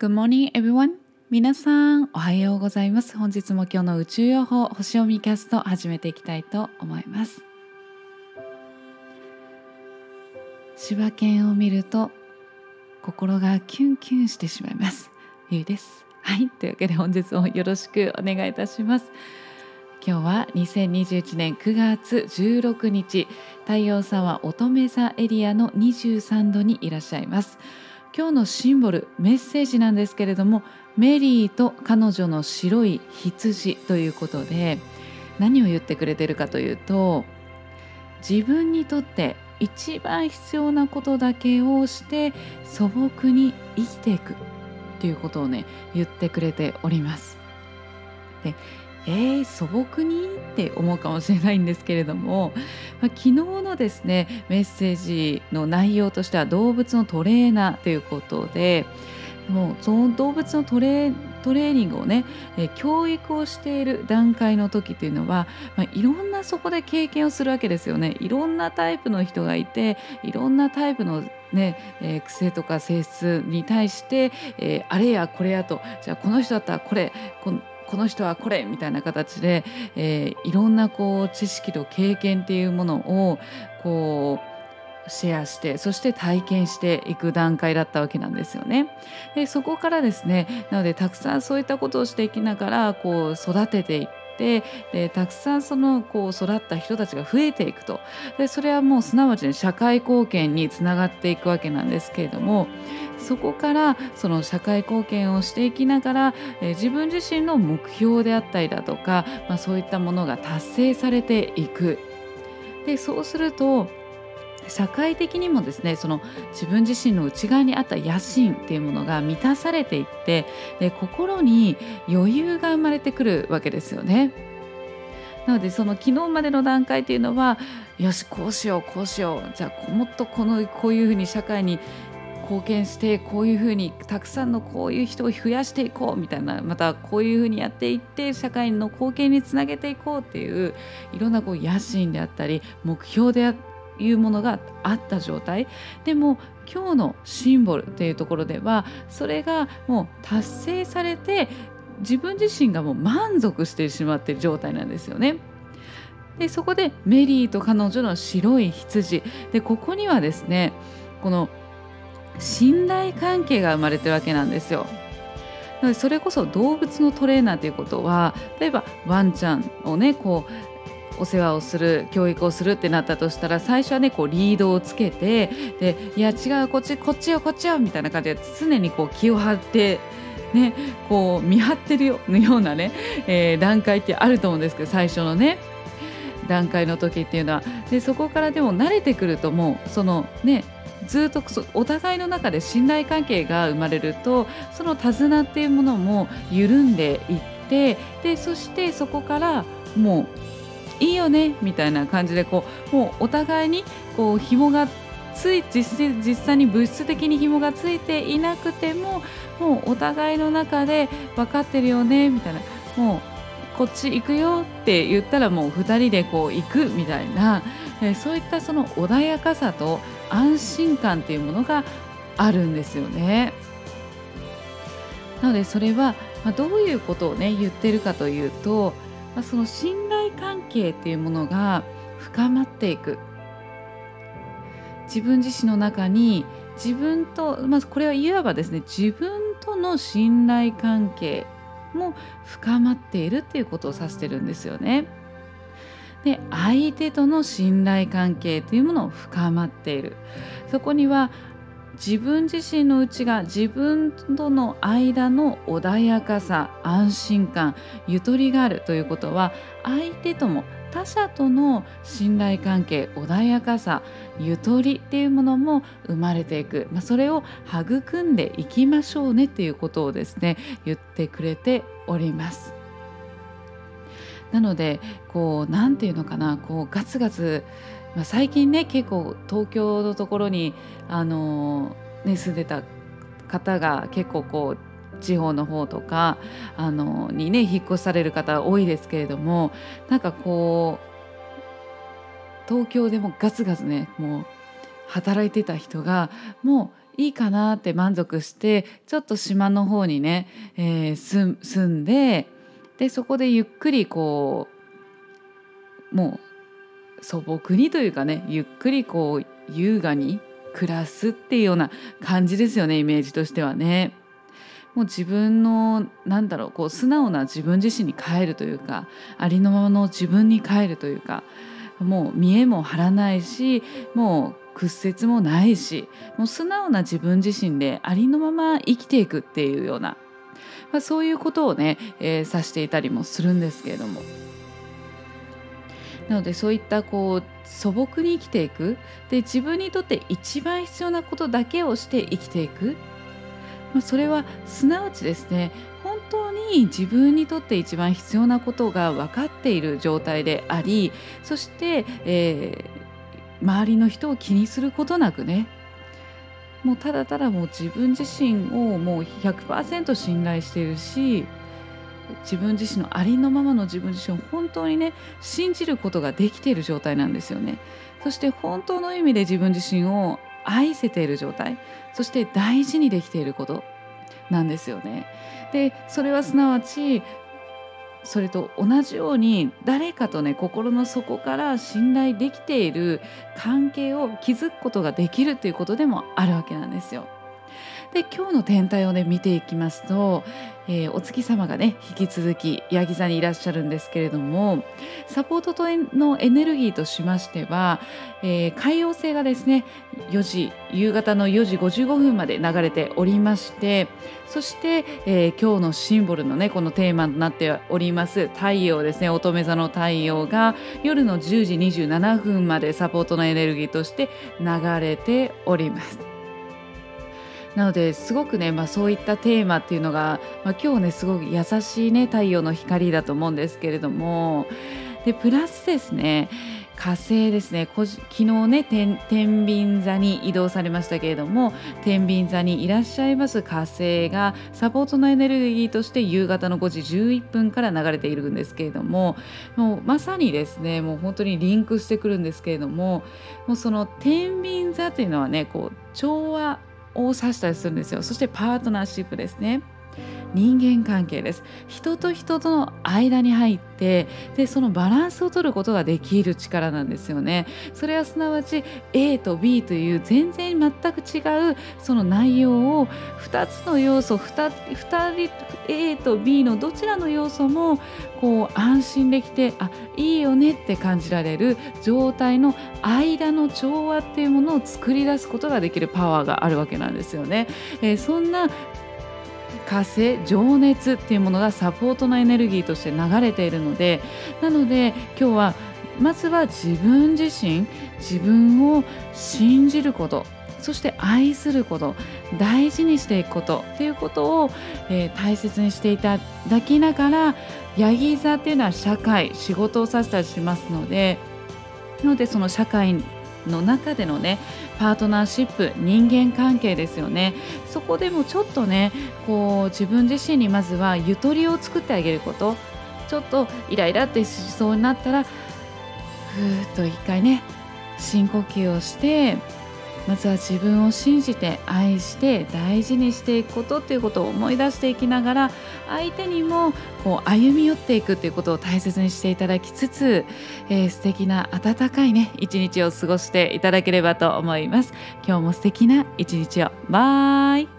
Good morning, everyone. 皆さん、おはようございます。本日も今日の宇宙予報、星読みキャスト始めていきたいと思います。柴犬を見ると心がキュンキュンしてしまいます。ゆいです。はい、というわけで本日もよろしくお願いいたします。今日は2021年9月16日、太陽さんは乙女座エリアの23度にいらっしゃいます。今日のシンボル、メッセージなんですけれども、メリーと彼女の白い羊ということで、何を言ってくれてるかというと、自分にとって一番必要なことだけをして素朴に生きていくっていうことをね、言ってくれております。で、素朴にって思うかもしれないんですけれども、昨日のですねメッセージの内容としては動物のトレーナーということで、もうその動物のトレーニングをね、教育をしている段階の時というのは、いろんなそこで経験をするわけですよね。いろんなタイプの人がいて、いろんなタイプの癖とか性質に対して、あれやこれやと、じゃあこの人だったらこの人はこれみたいな形で、いろんなこう知識と経験っていうものをこうシェアして、そして体験していく段階だったわけなんですよね。でそこからですね、なのでたくさんそういったことをしていきながらこう育てていって、でたくさんそのこう育った人たちが増えていくと。でそれはもうすなわち、ね、社会貢献につながっていくわけなんですけれども、そこからその社会貢献をしていきながら、自分自身の目標であったりだとか、そういったものが達成されていく。でそうすると社会的にもですね、その自分自身の内側にあった野心っていうものが満たされていって、で心に余裕が生まれてくるわけですよね。なのでその昨日までの段階っていうのは、よしこうしよう、じゃあもっとこういうふうに社会に貢献して、こういうふうにたくさんのこういう人を増やしていこうみたいな、またこういうふうにやっていって社会の貢献につなげていこうっていう、いろんなこう野心であったり目標であいうものがあった状態でも、今日のシンボルというところではそれがもう達成されて、自分自身がもう満足してしまっている状態なんですよね。でそこでメリーと彼女の白い羊で、ここにはですね、この信頼関係が生まれてるわけなんですよ。それこそ動物のトレーナーということは、例えばワンちゃんをね、こうお世話をする、教育をするってなったとしたら、最初はねこうリードをつけて、でいや違う、こっちよみたいな感じで常にこう気を張ってね、こう見張ってるようなね、段階ってあると思うんですけど、最初のね段階の時っていうのは。でそこからでも慣れてくると、もうそのねずっとお互いの中で信頼関係が生まれると、その手綱っていうものも緩んでいって、でそしてそこからもういいよねみたいな感じで、こうもうお互いにこう紐がつい、実際に物質的に紐がついていなくても、もうお互いの中で分かってるよねみたいな、もうこっち行くよって言ったらもう2人でこう行くみたいな、そういったその穏やかさと安心感というものがあるんですよね。なのでそれはどういうことをね言ってるかというと、その信頼関係っていうものが深まっていく。自分自身の中に自分と、これはいわばですね、自分との信頼関係も深まっているっていうことを指してるんですよね。で相手との信頼関係というものを深まっている。そこには自分自身の内側、自分との間の穏やかさ、安心感、ゆとりがあるということは、相手とも他者との信頼関係、穏やかさ、ゆとりっていうものも生まれていく、それを育んでいきましょうねっていうことをですね言ってくれております。なのでこうなんていうのかな、こうガツガツ、最近ね結構東京のところに住んでた方が結構こう地方の方とかにね引っ越される方多いですけれども、なんかこう東京でもガツガツねもう働いてた人が、もういいかなって満足して、ちょっと島の方にね、住んでそこでゆっくりこうもう素朴にというかね、ゆっくりこう優雅に暮らすっていうような感じですよね、イメージとしてはね。もう自分のこう素直な自分自身に帰るというか、ありのままの自分に帰るというか、もう見栄も張らないし、もう屈折もないし、もう素直な自分自身でありのまま生きていくっていうような、そういうことをね、指していたりもするんですけれども、なのでそういったこう素朴に生きていく、で自分にとって一番必要なことだけをして生きていく。それはすなわちですね、本当に自分にとって一番必要なことが分かっている状態であり、そして、周りの人を気にすることなくね、もうただただもう自分自身をもう 100% 信頼しているし、自分自身のありのままの自分自身を本当にね、信じることができている状態なんですよね。そして本当の意味で自分自身を愛せている状態、そして大事にできていることなんですよね。でそれはすなわち、それと同じように誰かとね、心の底から信頼できている関係を築くことができるということでもあるわけなんですよ。で今日の天体をね、見ていきますと、お月様がね、引き続きヤギ座にいらっしゃるんですけれども、サポートのエネルギーとしましては、海王星がですね、夕方の4時55分まで流れておりまして、そして、今日のシンボルのね、このテーマになっております太陽ですね、乙女座の太陽が夜の10時27分までサポートのエネルギーとして流れております。なのですごくね、そういったテーマっていうのが、今日ね、すごく優しいね、太陽の光だと思うんですけれども、でプラスですね、火星ですね、昨日ね、天秤座に移動されましたけれども、天秤座にいらっしゃいます火星がサポートのエネルギーとして夕方の5時11分から流れているんですけれども、もうまさにですね、もう本当にリンクしてくるんですけれども、もうその天秤座というのはね、こう調和を指したりするんですよ。そしてパートナーシップですね、人間関係です。人と人との間に入って、でそのバランスを取ることができる力なんですよね。それはすなわち A と B という全然全く違うその内容を、2つの要素、A と B のどちらの要素もこう安心できて、あ、いいよねって感じられる状態の間の調和っていうものを作り出すことができるパワーがあるわけなんですよね。そんな火星、情熱っていうものがサポートのエネルギーとして流れているので、なので今日はまずは自分自身、自分を信じること、そして愛すること、大事にしていくことっていうことを、大切にしていただきながら、ヤギ座っていうのは社会、仕事を指したりしますので、その社会の中でのね、パートナーシップ、人間関係ですよね。そこでもちょっとね、こう自分自身にまずはゆとりを作ってあげること、ちょっとイライラってしそうになったら、ふーっと一回ね、深呼吸をして、まずは自分を信じて、愛して、大事にしていくことっていうことを思い出していきながら、相手にもこう歩み寄っていくっていうことを大切にしていただきつつ、素敵な温かいね、一日を過ごしていただければと思います。今日も素敵な一日を。バイ。